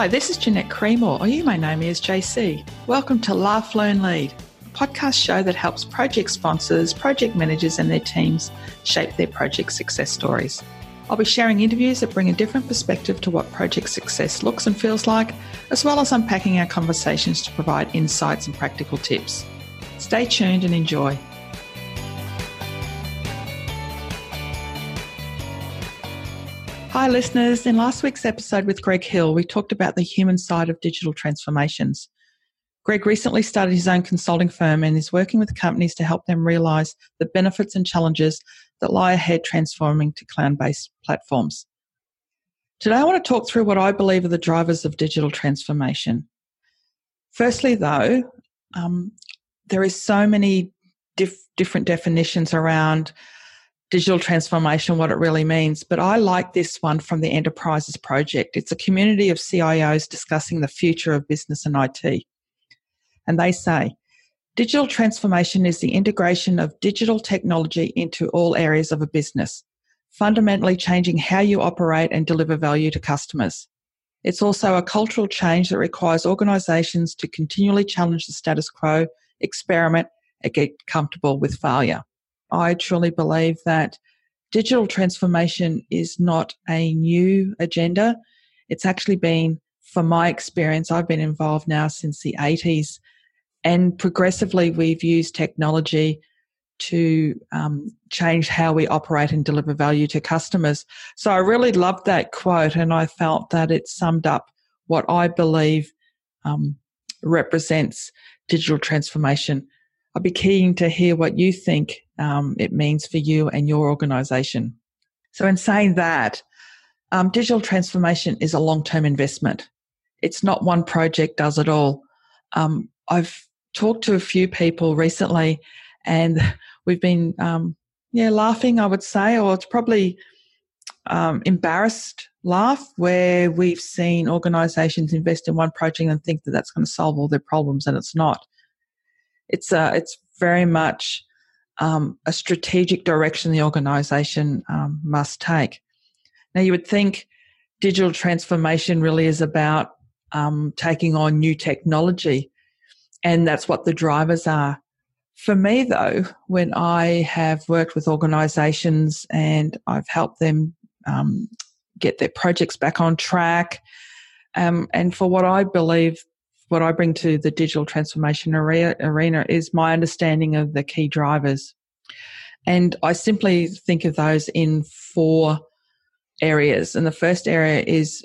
Hi, this is Jeanette Creamer, or you may know me as JC. Welcome to Laugh, Learn, Lead, a podcast show that helps project sponsors, project managers and their teams shape their project success stories. I'll be sharing interviews that bring a different perspective to what project success looks and feels like, as well as unpacking our conversations to provide insights and practical tips. Stay tuned and enjoy. Hi listeners, in last week's episode with Greg Hill, we talked about the human side of digital transformations. Greg recently started his own consulting firm and is working with companies to help them realise the benefits and challenges that lie ahead transforming to cloud-based platforms. Today I want to talk through what I believe are the drivers of digital transformation. Firstly though, there is so many different definitions around digital transformation, what it really means. But I like this one from the Enterprises Project. It's a community of CIOs discussing the future of business and IT. And they say, digital transformation is the integration of digital technology into all areas of a business, fundamentally changing how you operate and deliver value to customers. It's also a cultural change that requires organisations to continually challenge the status quo, experiment, and get comfortable with failure. I truly believe that digital transformation is not a new agenda. It's actually been, from my experience, I've been involved now since the 80s, and progressively we've used technology to change how we operate and deliver value to customers. So I really loved that quote, and I felt that it summed up what I believe represents digital transformation. I'd be keen to hear what you think it means for you and your organisation. So in saying that, digital transformation is a long-term investment. It's not one project does it all. I've talked to a few people recently and we've been laughing, I would say, or it's probably embarrassed laugh, where we've seen organisations invest in one project and think that that's going to solve all their problems, and it's not. It's very much a strategic direction the organisation must take. Now, you would think digital transformation really is about taking on new technology, and that's what the drivers are. For me, though, when I have worked with organisations and I've helped them get their projects back on track, and for what I believe, what I bring to the digital transformation arena is my understanding of the key drivers. And I simply think of those in four areas. And the first area is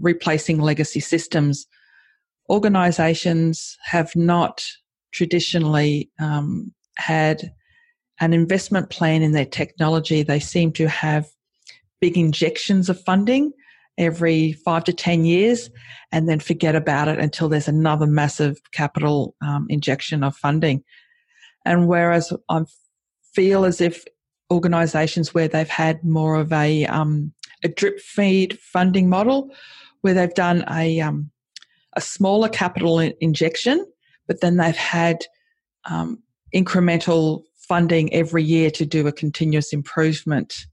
replacing legacy systems. Organisations have not traditionally had an investment plan in their technology. They seem to have big injections of funding every 5 to 10 years, and then forget about it until there's another massive capital injection of funding. And whereas I feel as if organisations where they've had more of a drip feed funding model, where they've done a smaller capital injection, but then they've had incremental funding every year to do a continuous improvement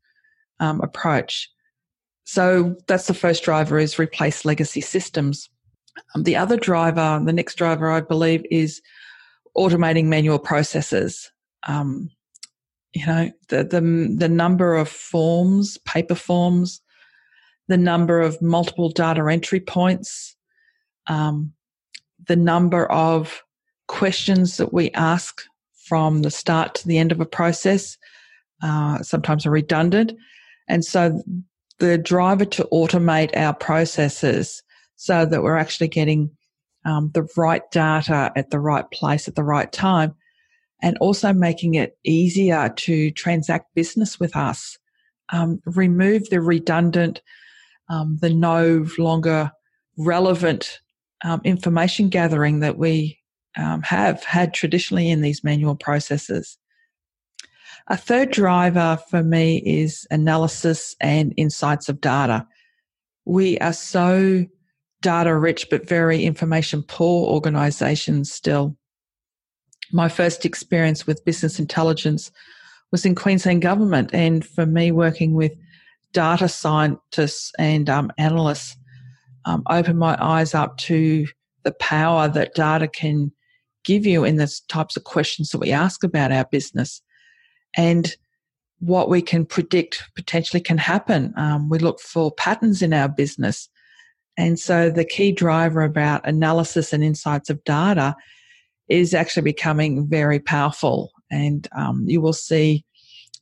approach. So that's the first driver, is replace legacy systems. The other driver, the next driver I believe, is automating manual processes. The number of forms, paper forms, the number of multiple data entry points, the number of questions that we ask from the start to the end of a process, sometimes are redundant. And so the driver to automate our processes so that we're actually getting the right data at the right place at the right time, and also making it easier to transact business with us. Remove the redundant, the no longer relevant information gathering that we have had traditionally in these manual processes. A third driver for me is analysis and insights of data. We are so data-rich but very information-poor organisations still. My first experience with business intelligence was in Queensland government, and for me working with data scientists and analysts, opened my eyes up to the power that data can give you in the types of questions that we ask about our business and what we can predict potentially can happen. We look for patterns in our business. And so the key driver about analysis and insights of data is actually becoming very powerful. And you will see,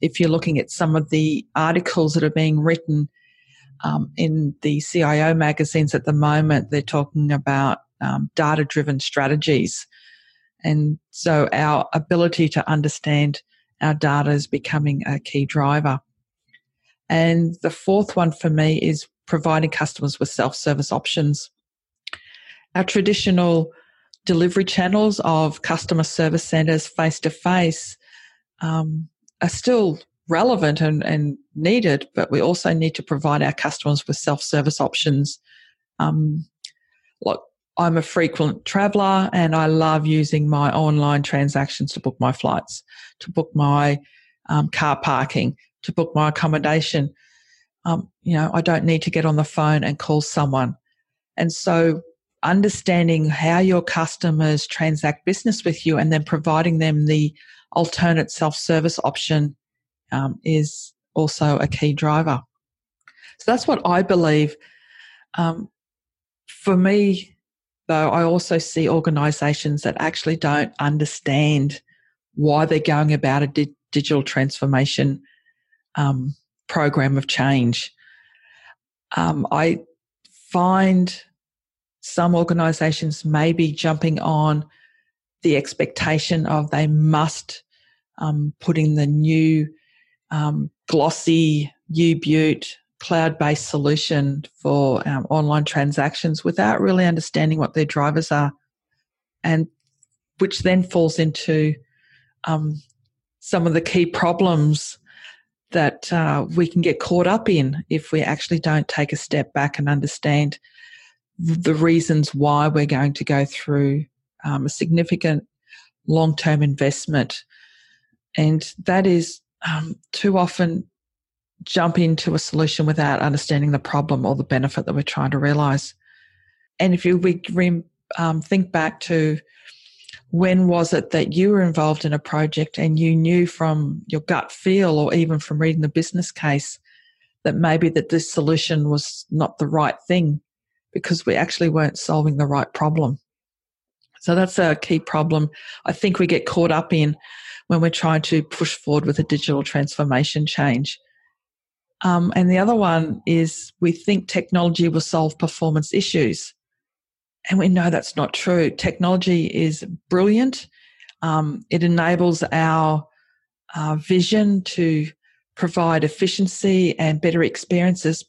if you're looking at some of the articles that are being written in the CIO magazines at the moment, they're talking about data-driven strategies. And so our ability to understand our data is becoming a key driver. And the fourth one for me is providing customers with self-service options. Our traditional delivery channels of customer service centres face-to-face are still relevant and needed, but we also need to provide our customers with self-service options. Look, I'm a frequent traveller and I love using my online transactions to book my flights, to book my car parking, to book my accommodation. I don't need to get on the phone and call someone. And so understanding how your customers transact business with you and then providing them the alternate self-service option is also a key driver. So that's what I believe. For me, though, I also see organisations that actually don't understand why they're going about a digital transformation program of change. I find some organisations may be jumping on the expectation of they must put in the new glossy U-Butte cloud-based solution for online transactions without really understanding what their drivers are, and which then falls into some of the key problems that we can get caught up in if we actually don't take a step back and understand the reasons why we're going to go through a significant long-term investment. And that is too often jump into a solution without understanding the problem or the benefit that we're trying to realise. And if we think back to when was it that you were involved in a project and you knew from your gut feel or even from reading the business case that maybe that this solution was not the right thing because we actually weren't solving the right problem. So that's a key problem I think we get caught up in when we're trying to push forward with a digital transformation change. And the other one is we think technology will solve performance issues. And we know that's not true. Technology is brilliant. It enables our vision to provide efficiency and better experiences,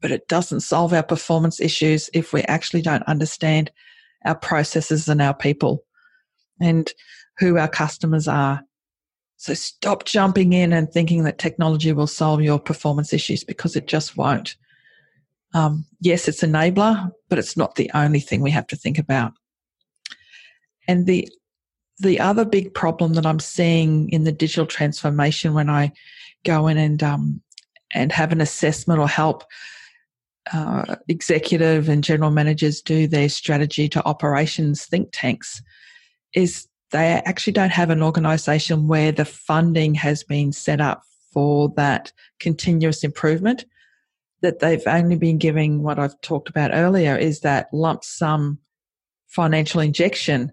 but it doesn't solve our performance issues if we actually don't understand our processes and our people and who our customers are. So stop jumping in and thinking that technology will solve your performance issues, because it just won't. Yes, it's an enabler, but it's not the only thing we have to think about. And the other big problem that I'm seeing in the digital transformation when I go in and have an assessment or help executive and general managers do their strategy to operations think tanks is they actually don't have an organisation where the funding has been set up for that continuous improvement. That they've only been giving what I've talked about earlier is that lump sum financial injection.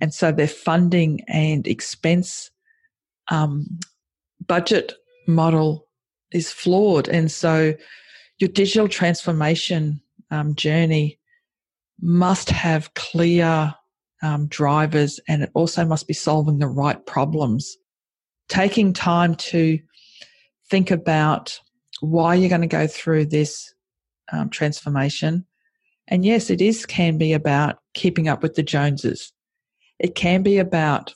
And so their funding and expense budget model is flawed. And so your digital transformation journey must have clear drivers, and it also must be solving the right problems. Taking time to think about why you're going to go through this transformation. And yes, it can be about keeping up with the Joneses. It can be about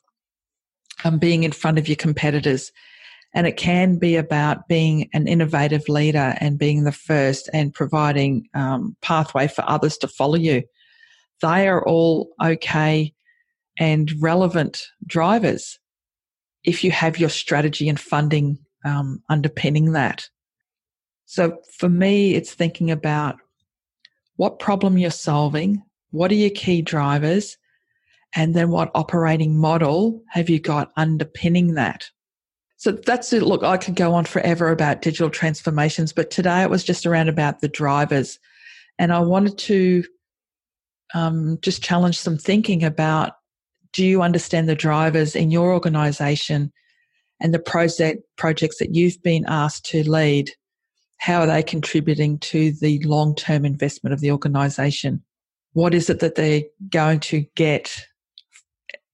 being in front of your competitors. And it can be about being an innovative leader and being the first and providing pathway for others to follow you. They are all okay and relevant drivers if you have your strategy and funding underpinning that. So for me, it's thinking about what problem you're solving, what are your key drivers, and then what operating model have you got underpinning that? So that's it. Look, I could go on forever about digital transformations, but today it was just around about the drivers. And I wanted to just challenge some thinking about, do you understand the drivers in your organisation and the projects that you've been asked to lead? How are they contributing to the long-term investment of the organisation? What is it that they're going to get,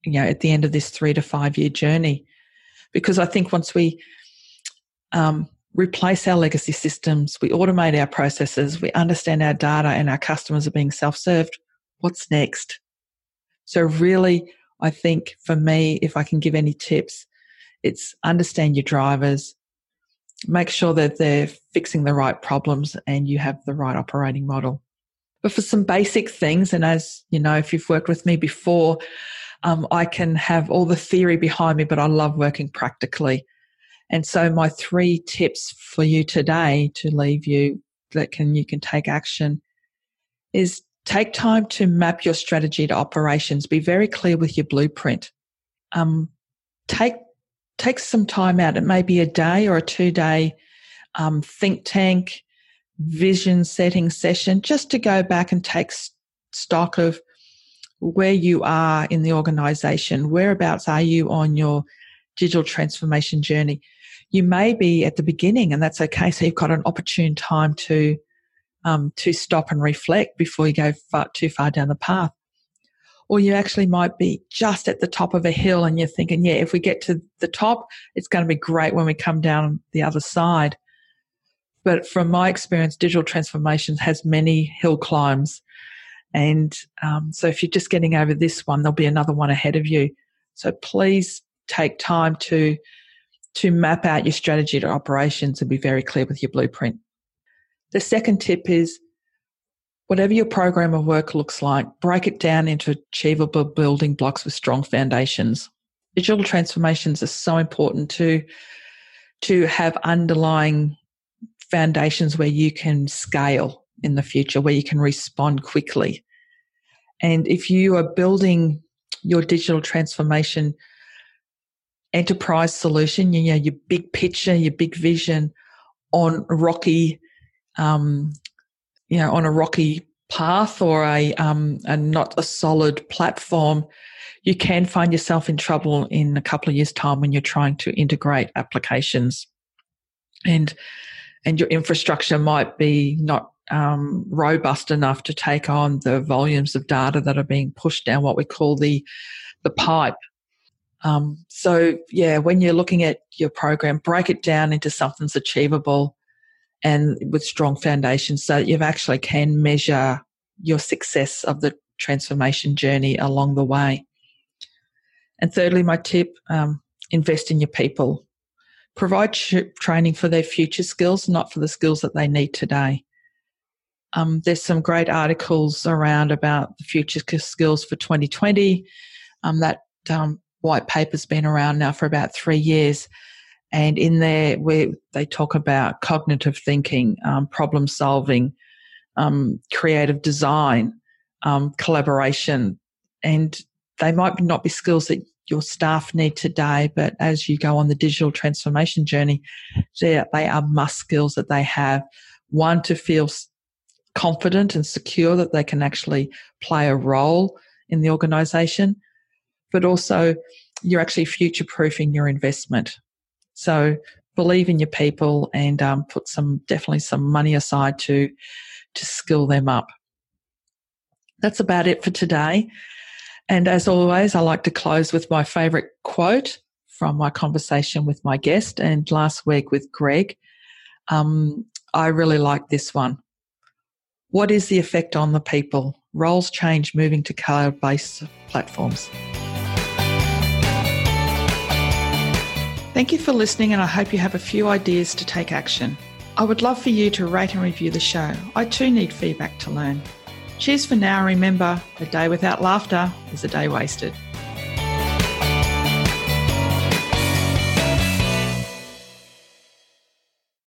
you know, at the end of this 3 to 5 year journey? Because I think once we replace our legacy systems, we automate our processes, we understand our data and our customers are being self-served, what's next? So really, I think for me, if I can give any tips, it's understand your drivers, make sure that they're fixing the right problems and you have the right operating model. But for some basic things, and as you know, if you've worked with me before, I can have all the theory behind me, but I love working practically. And so my 3 tips for you today to leave you that you can take action is take time to map your strategy to operations. Be very clear with your blueprint. Take some time out. It may be a day or a 2-day think tank, vision setting session, just to go back and take stock of where you are in the organisation. Whereabouts are you on your digital transformation journey? You may be at the beginning, and that's okay. So you've got an opportune time to stop and reflect before you go too far down the path. Or you actually might be just at the top of a hill and you're thinking, yeah, if we get to the top, it's going to be great when we come down the other side. But from my experience, digital transformation has many hill climbs. And so if you're just getting over this one, there'll be another one ahead of you. So please take time to map out your strategy to operations and be very clear with your blueprint. The second tip is, whatever your program of work looks like, break it down into achievable building blocks with strong foundations. Digital transformations are so important to have underlying foundations where you can scale in the future, where you can respond quickly. And if you are building your digital transformation enterprise solution, you know, your big picture, your big vision on rocky, on a rocky path or and not a solid platform, you can find yourself in trouble in a couple of years' time when you're trying to integrate applications, and your infrastructure might be not robust enough to take on the volumes of data that are being pushed down what we call the pipe. So yeah, when you're looking at your program, break it down into something that's achievable and with strong foundations so that you actually can measure your success of the transformation journey along the way. And thirdly, my tip, invest in your people. Provide training for their future skills, not for the skills that they need today. There's some great articles around about the future skills for 2020. That white paper's been around now for about 3 years. And in there, where they talk about cognitive thinking, problem solving, creative design, collaboration. And they might not be skills that your staff need today, but as you go on the digital transformation journey, they are must skills that they have. One, to feel confident and secure that they can actually play a role in the organisation, but also you're actually future-proofing your investment. So believe in your people and put some money aside to skill them up. That's about it for today. And as always, I like to close with my favourite quote from my conversation with my guest and last week with Greg. I really like this one. What is the effect on the people? Roles change moving to cloud-based platforms. Thank you for listening, and I hope you have a few ideas to take action. I would love for you to rate and review the show. I too need feedback to learn. Cheers for now. Remember, a day without laughter is a day wasted.